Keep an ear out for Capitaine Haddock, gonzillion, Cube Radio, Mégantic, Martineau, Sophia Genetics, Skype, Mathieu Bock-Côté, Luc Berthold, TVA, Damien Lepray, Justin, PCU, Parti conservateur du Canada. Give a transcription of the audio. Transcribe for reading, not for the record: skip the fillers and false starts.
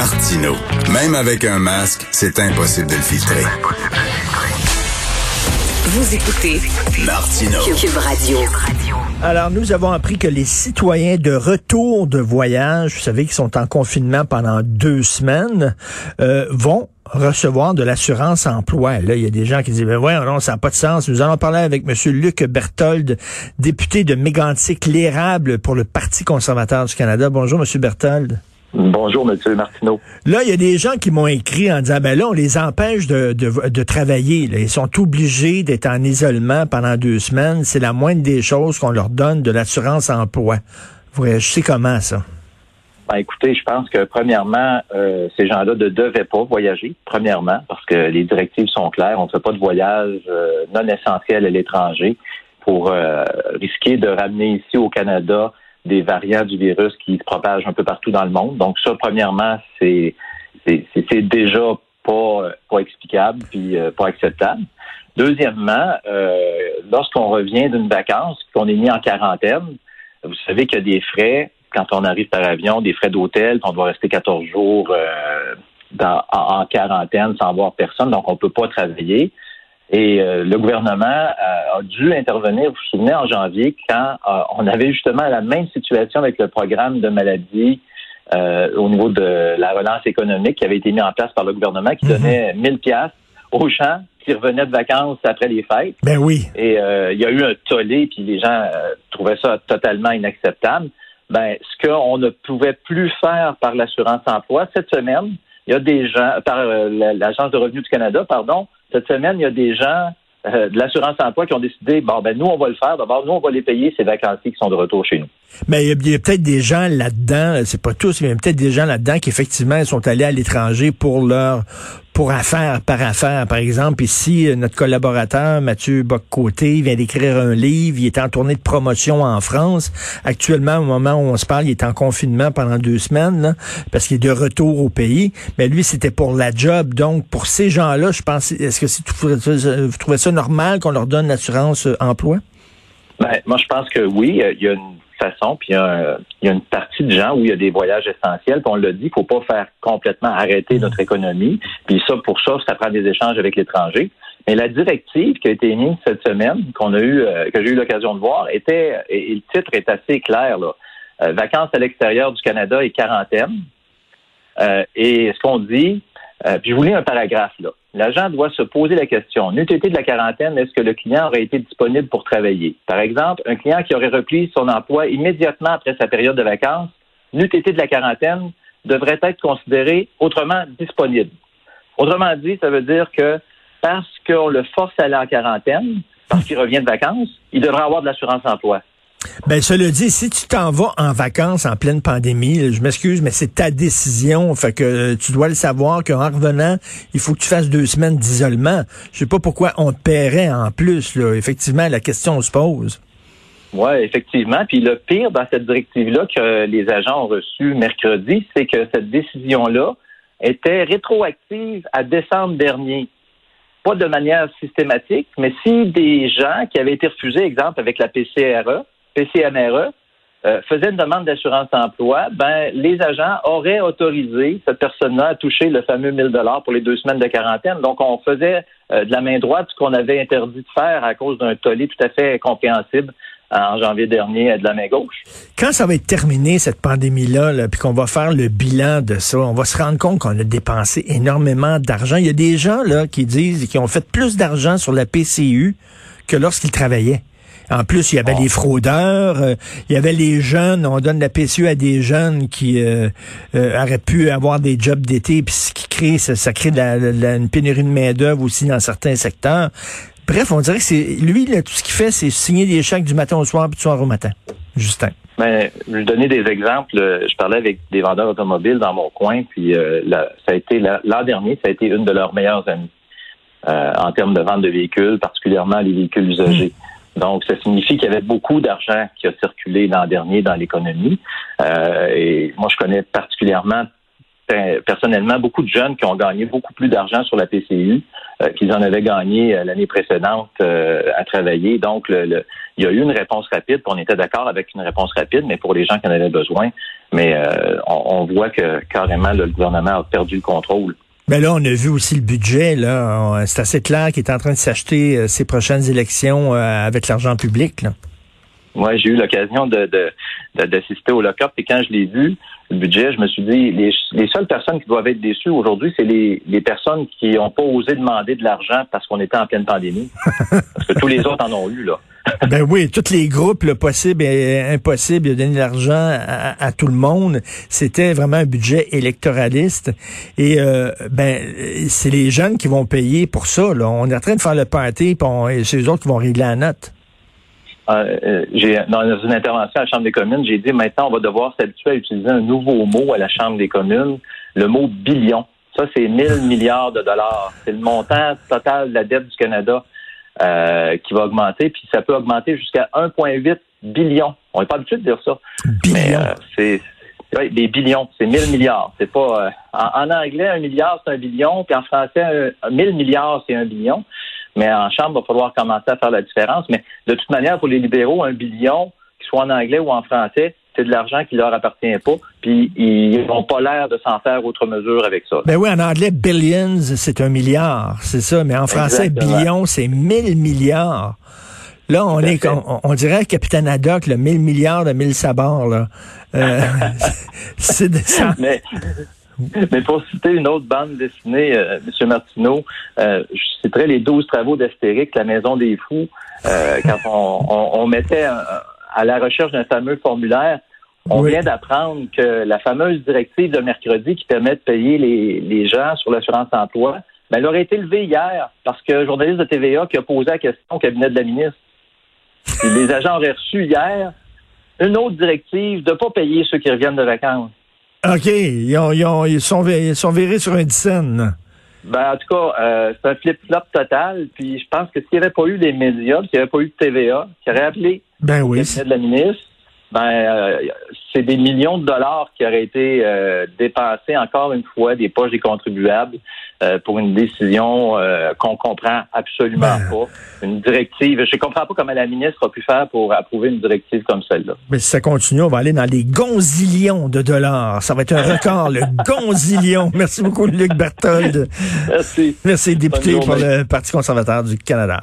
Martineau. Même avec un masque, c'est impossible de le filtrer. Vous écoutez Martineau. Cube Radio. Alors, nous avons appris que les citoyens de retour de voyage, vous savez, qui sont en confinement pendant 2 semaines, vont recevoir de l'assurance emploi. Là, il y a des gens qui disent, ben ouais, non, ça n'a pas de sens. Nous allons parler avec M. Luc Berthold, député de Mégantic, l'érable pour le Parti conservateur du Canada. Bonjour, M. Berthold. Bonjour, M. Martineau. Là, il y a des gens qui m'ont écrit en disant, ben là, on les empêche de travailler. Là. Ils sont obligés d'être en isolement pendant 2 semaines. C'est la moindre des choses qu'on leur donne de l'assurance emploi. Vous réagissez comment, ça? Ben, écoutez, je pense que, premièrement, ces gens-là ne devaient pas voyager, premièrement, parce que les directives sont claires. On ne fait pas de voyage non essentiel à l'étranger pour risquer de ramener ici au Canada des variants du virus qui se propagent un peu partout dans le monde. Donc ça, premièrement, c'est déjà pas explicable puis pas acceptable. Deuxièmement, lorsqu'on revient d'une vacance, qu'on est mis en quarantaine, vous savez qu'il y a des frais, quand on arrive par avion, des frais d'hôtel, qu'on doit rester 14 jours en quarantaine sans voir personne, donc on peut pas travailler. Et le gouvernement a dû intervenir, vous vous souvenez, en janvier, quand on avait justement la même situation avec le programme de maladie au niveau de la relance économique qui avait été mis en place par le gouvernement, qui donnait 1 000 $ aux gens qui revenaient de vacances après les fêtes. Ben oui. Et il y a eu un tollé, puis les gens trouvaient ça totalement inacceptable. Ben, ce qu'on ne pouvait plus faire par l'assurance emploi cette semaine, il y a des gens, par l'Agence de revenus du Canada, pardon, cette semaine, il y a des gens de l'assurance emploi qui ont décidé, bon, ben nous, on va le faire. D'abord, nous, on va les payer, ces vacanciers qui sont de retour chez nous. Mais il y a peut-être des gens là-dedans, c'est pas tous, mais il y a peut-être des gens là-dedans qui, effectivement, sont allés à l'étranger pour affaires, par affaires. Par exemple, ici, notre collaborateur, Mathieu Bock-Côté, il vient d'écrire un livre, il est en tournée de promotion en France. Actuellement, au moment où on se parle, il est en confinement pendant 2 semaines, là, parce qu'il est de retour au pays. Mais lui, c'était pour la job. Donc, pour ces gens-là, je pense, est-ce que vous trouvez ça normal qu'on leur donne l'assurance emploi? Ben, moi, je pense que oui. Il y a une façon, puis il y a une partie de gens où il y a des voyages essentiels, puis on l'a dit, il ne faut pas faire complètement arrêter notre économie, puis ça, pour ça, ça prend des échanges avec l'étranger. Mais la directive qui a été émise cette semaine, que j'ai eu l'occasion de voir, et le titre est assez clair, là. Vacances à l'extérieur du Canada et quarantaine. Et ce qu'on dit, puis je vous lis un paragraphe, là. L'agent doit se poser la question, n'eût été de la quarantaine, est-ce que le client aurait été disponible pour travailler? Par exemple, un client qui aurait repris son emploi immédiatement après sa période de vacances, n'eût été de la quarantaine, devrait être considéré autrement disponible. Autrement dit, ça veut dire que parce qu'on le force à aller en quarantaine, parce qu'il revient de vacances, il devrait avoir de l'assurance emploi. Ben, cela dit, si tu t'en vas en vacances en pleine pandémie, je m'excuse, mais c'est ta décision. Fait que tu dois le savoir qu'en revenant, il faut que tu fasses 2 semaines d'isolement. Je sais pas pourquoi on te paierait en plus, là. Effectivement, la question se pose. Ouais, effectivement. Puis le pire dans cette directive-là que les agents ont reçue mercredi, c'est que cette décision-là était rétroactive à décembre dernier. Pas de manière systématique, mais si des gens qui avaient été refusés, exemple, avec la PCMRE faisait une demande d'assurance emploi, ben les agents auraient autorisé cette personne-là à toucher le fameux 1 000 $ pour les 2 semaines de quarantaine. Donc, on faisait de la main droite ce qu'on avait interdit de faire à cause d'un tollé tout à fait compréhensible en janvier dernier de la main gauche. Quand ça va être terminé, cette pandémie-là, là, puis qu'on va faire le bilan de ça, on va se rendre compte qu'on a dépensé énormément d'argent. Il y a des gens là qui disent qu'ils ont fait plus d'argent sur la PCU que lorsqu'ils travaillaient. En plus, il y avait les fraudeurs, il y avait les jeunes, on donne la PCU à des jeunes qui auraient pu avoir des jobs d'été, puis ce qui crée, ça crée une pénurie de main-d'œuvre aussi dans certains secteurs. Bref, on dirait que lui, là, tout ce qu'il fait, c'est signer des chèques du matin au soir, puis du soir au matin. Justin. Ben, je vais donner des exemples. Je parlais avec des vendeurs automobiles dans mon coin, puis l'an dernier, ça a été une de leurs meilleures années en termes de vente de véhicules, particulièrement les véhicules usagés. Donc, ça signifie qu'il y avait beaucoup d'argent qui a circulé l'an dernier dans l'économie. Et moi, je connais particulièrement, personnellement, beaucoup de jeunes qui ont gagné beaucoup plus d'argent sur la PCU qu'ils en avaient gagné l'année précédente à travailler. Donc, il y a eu une réponse rapide. On était d'accord avec une réponse rapide, mais pour les gens qui en avaient besoin. Mais on voit que carrément le gouvernement a perdu le contrôle. Mais là, on a vu aussi le budget. Là, c'est assez clair qu'il est en train de s'acheter ses prochaines élections avec l'argent public. Là. Moi, j'ai eu l'occasion d'assister au lock-up et quand je l'ai vu, le budget, je me suis dit, les seules personnes qui doivent être déçues aujourd'hui, c'est les personnes qui n'ont pas osé demander de l'argent parce qu'on était en pleine pandémie. Parce que tous les autres en ont eu, là. Ben oui, tous les groupes, le possible et impossible, il a donné de l'argent à tout le monde. C'était vraiment un budget électoraliste. Et c'est les jeunes qui vont payer pour ça, là. On est en train de faire le party, et c'est eux autres qui vont régler la note. Dans une intervention à la Chambre des communes, j'ai dit maintenant, on va devoir s'habituer à utiliser un nouveau mot à la Chambre des communes, le mot billion. Ça, c'est 1 000 milliards de dollars. C'est le montant total de la dette du Canada qui va augmenter, puis ça peut augmenter jusqu'à 1,8 billion. On n'est pas habitué de dire ça. Mais des billions, c'est 1 000 milliards. C'est pas en anglais, 1 milliard, c'est 1 billion, puis en français, 1 000 milliards, c'est 1 billion. Mais en Chambre, il va falloir commencer à faire la différence. Mais de toute manière, pour les libéraux, 1 billion, qu'il soit en anglais ou en français, c'est de l'argent qui leur appartient pas. Puis ils n'ont pas l'air de s'en faire outre mesure avec ça. Ben oui, en anglais, billions, c'est 1 milliard, c'est ça. Mais en français, exactement. Billion, c'est 1 000 milliards. Là, on dirait Capitaine Haddock, le 1 000 milliards de 1 000 sabords, là. C'est décent. Mais pour citer une autre bande dessinée, M. Martineau, je citerai les 12 travaux d'Astérix, La Maison des Fous, quand on mettait à la recherche d'un fameux formulaire. On vient d'apprendre que la fameuse directive de mercredi qui permet de payer les gens sur l'assurance-emploi, elle aurait été levée hier parce que journaliste de TVA qui a posé la question au cabinet de la ministre. Et les agents auraient reçu hier une autre directive de ne pas payer ceux qui reviennent de vacances. OK, ils sont virés sur un dixaine. Ben, en tout cas, c'est un flip-flop total. Puis je pense que s'il n'y avait pas eu les médias, s'il n'y avait pas eu de TVA, qui aurait appelé le cabinet de la ministre, c'est des millions de dollars qui auraient été dépensés encore une fois des poches des contribuables pour une décision qu'on comprend absolument pas. Une directive. Je comprends pas comment la ministre a pu faire pour approuver une directive comme celle-là. Mais si ça continue, on va aller dans les gonzillions de dollars. Ça va être un record, le gonzillion. Merci beaucoup, Luc Berthold. Merci. Merci, député pour le Parti conservateur du Canada.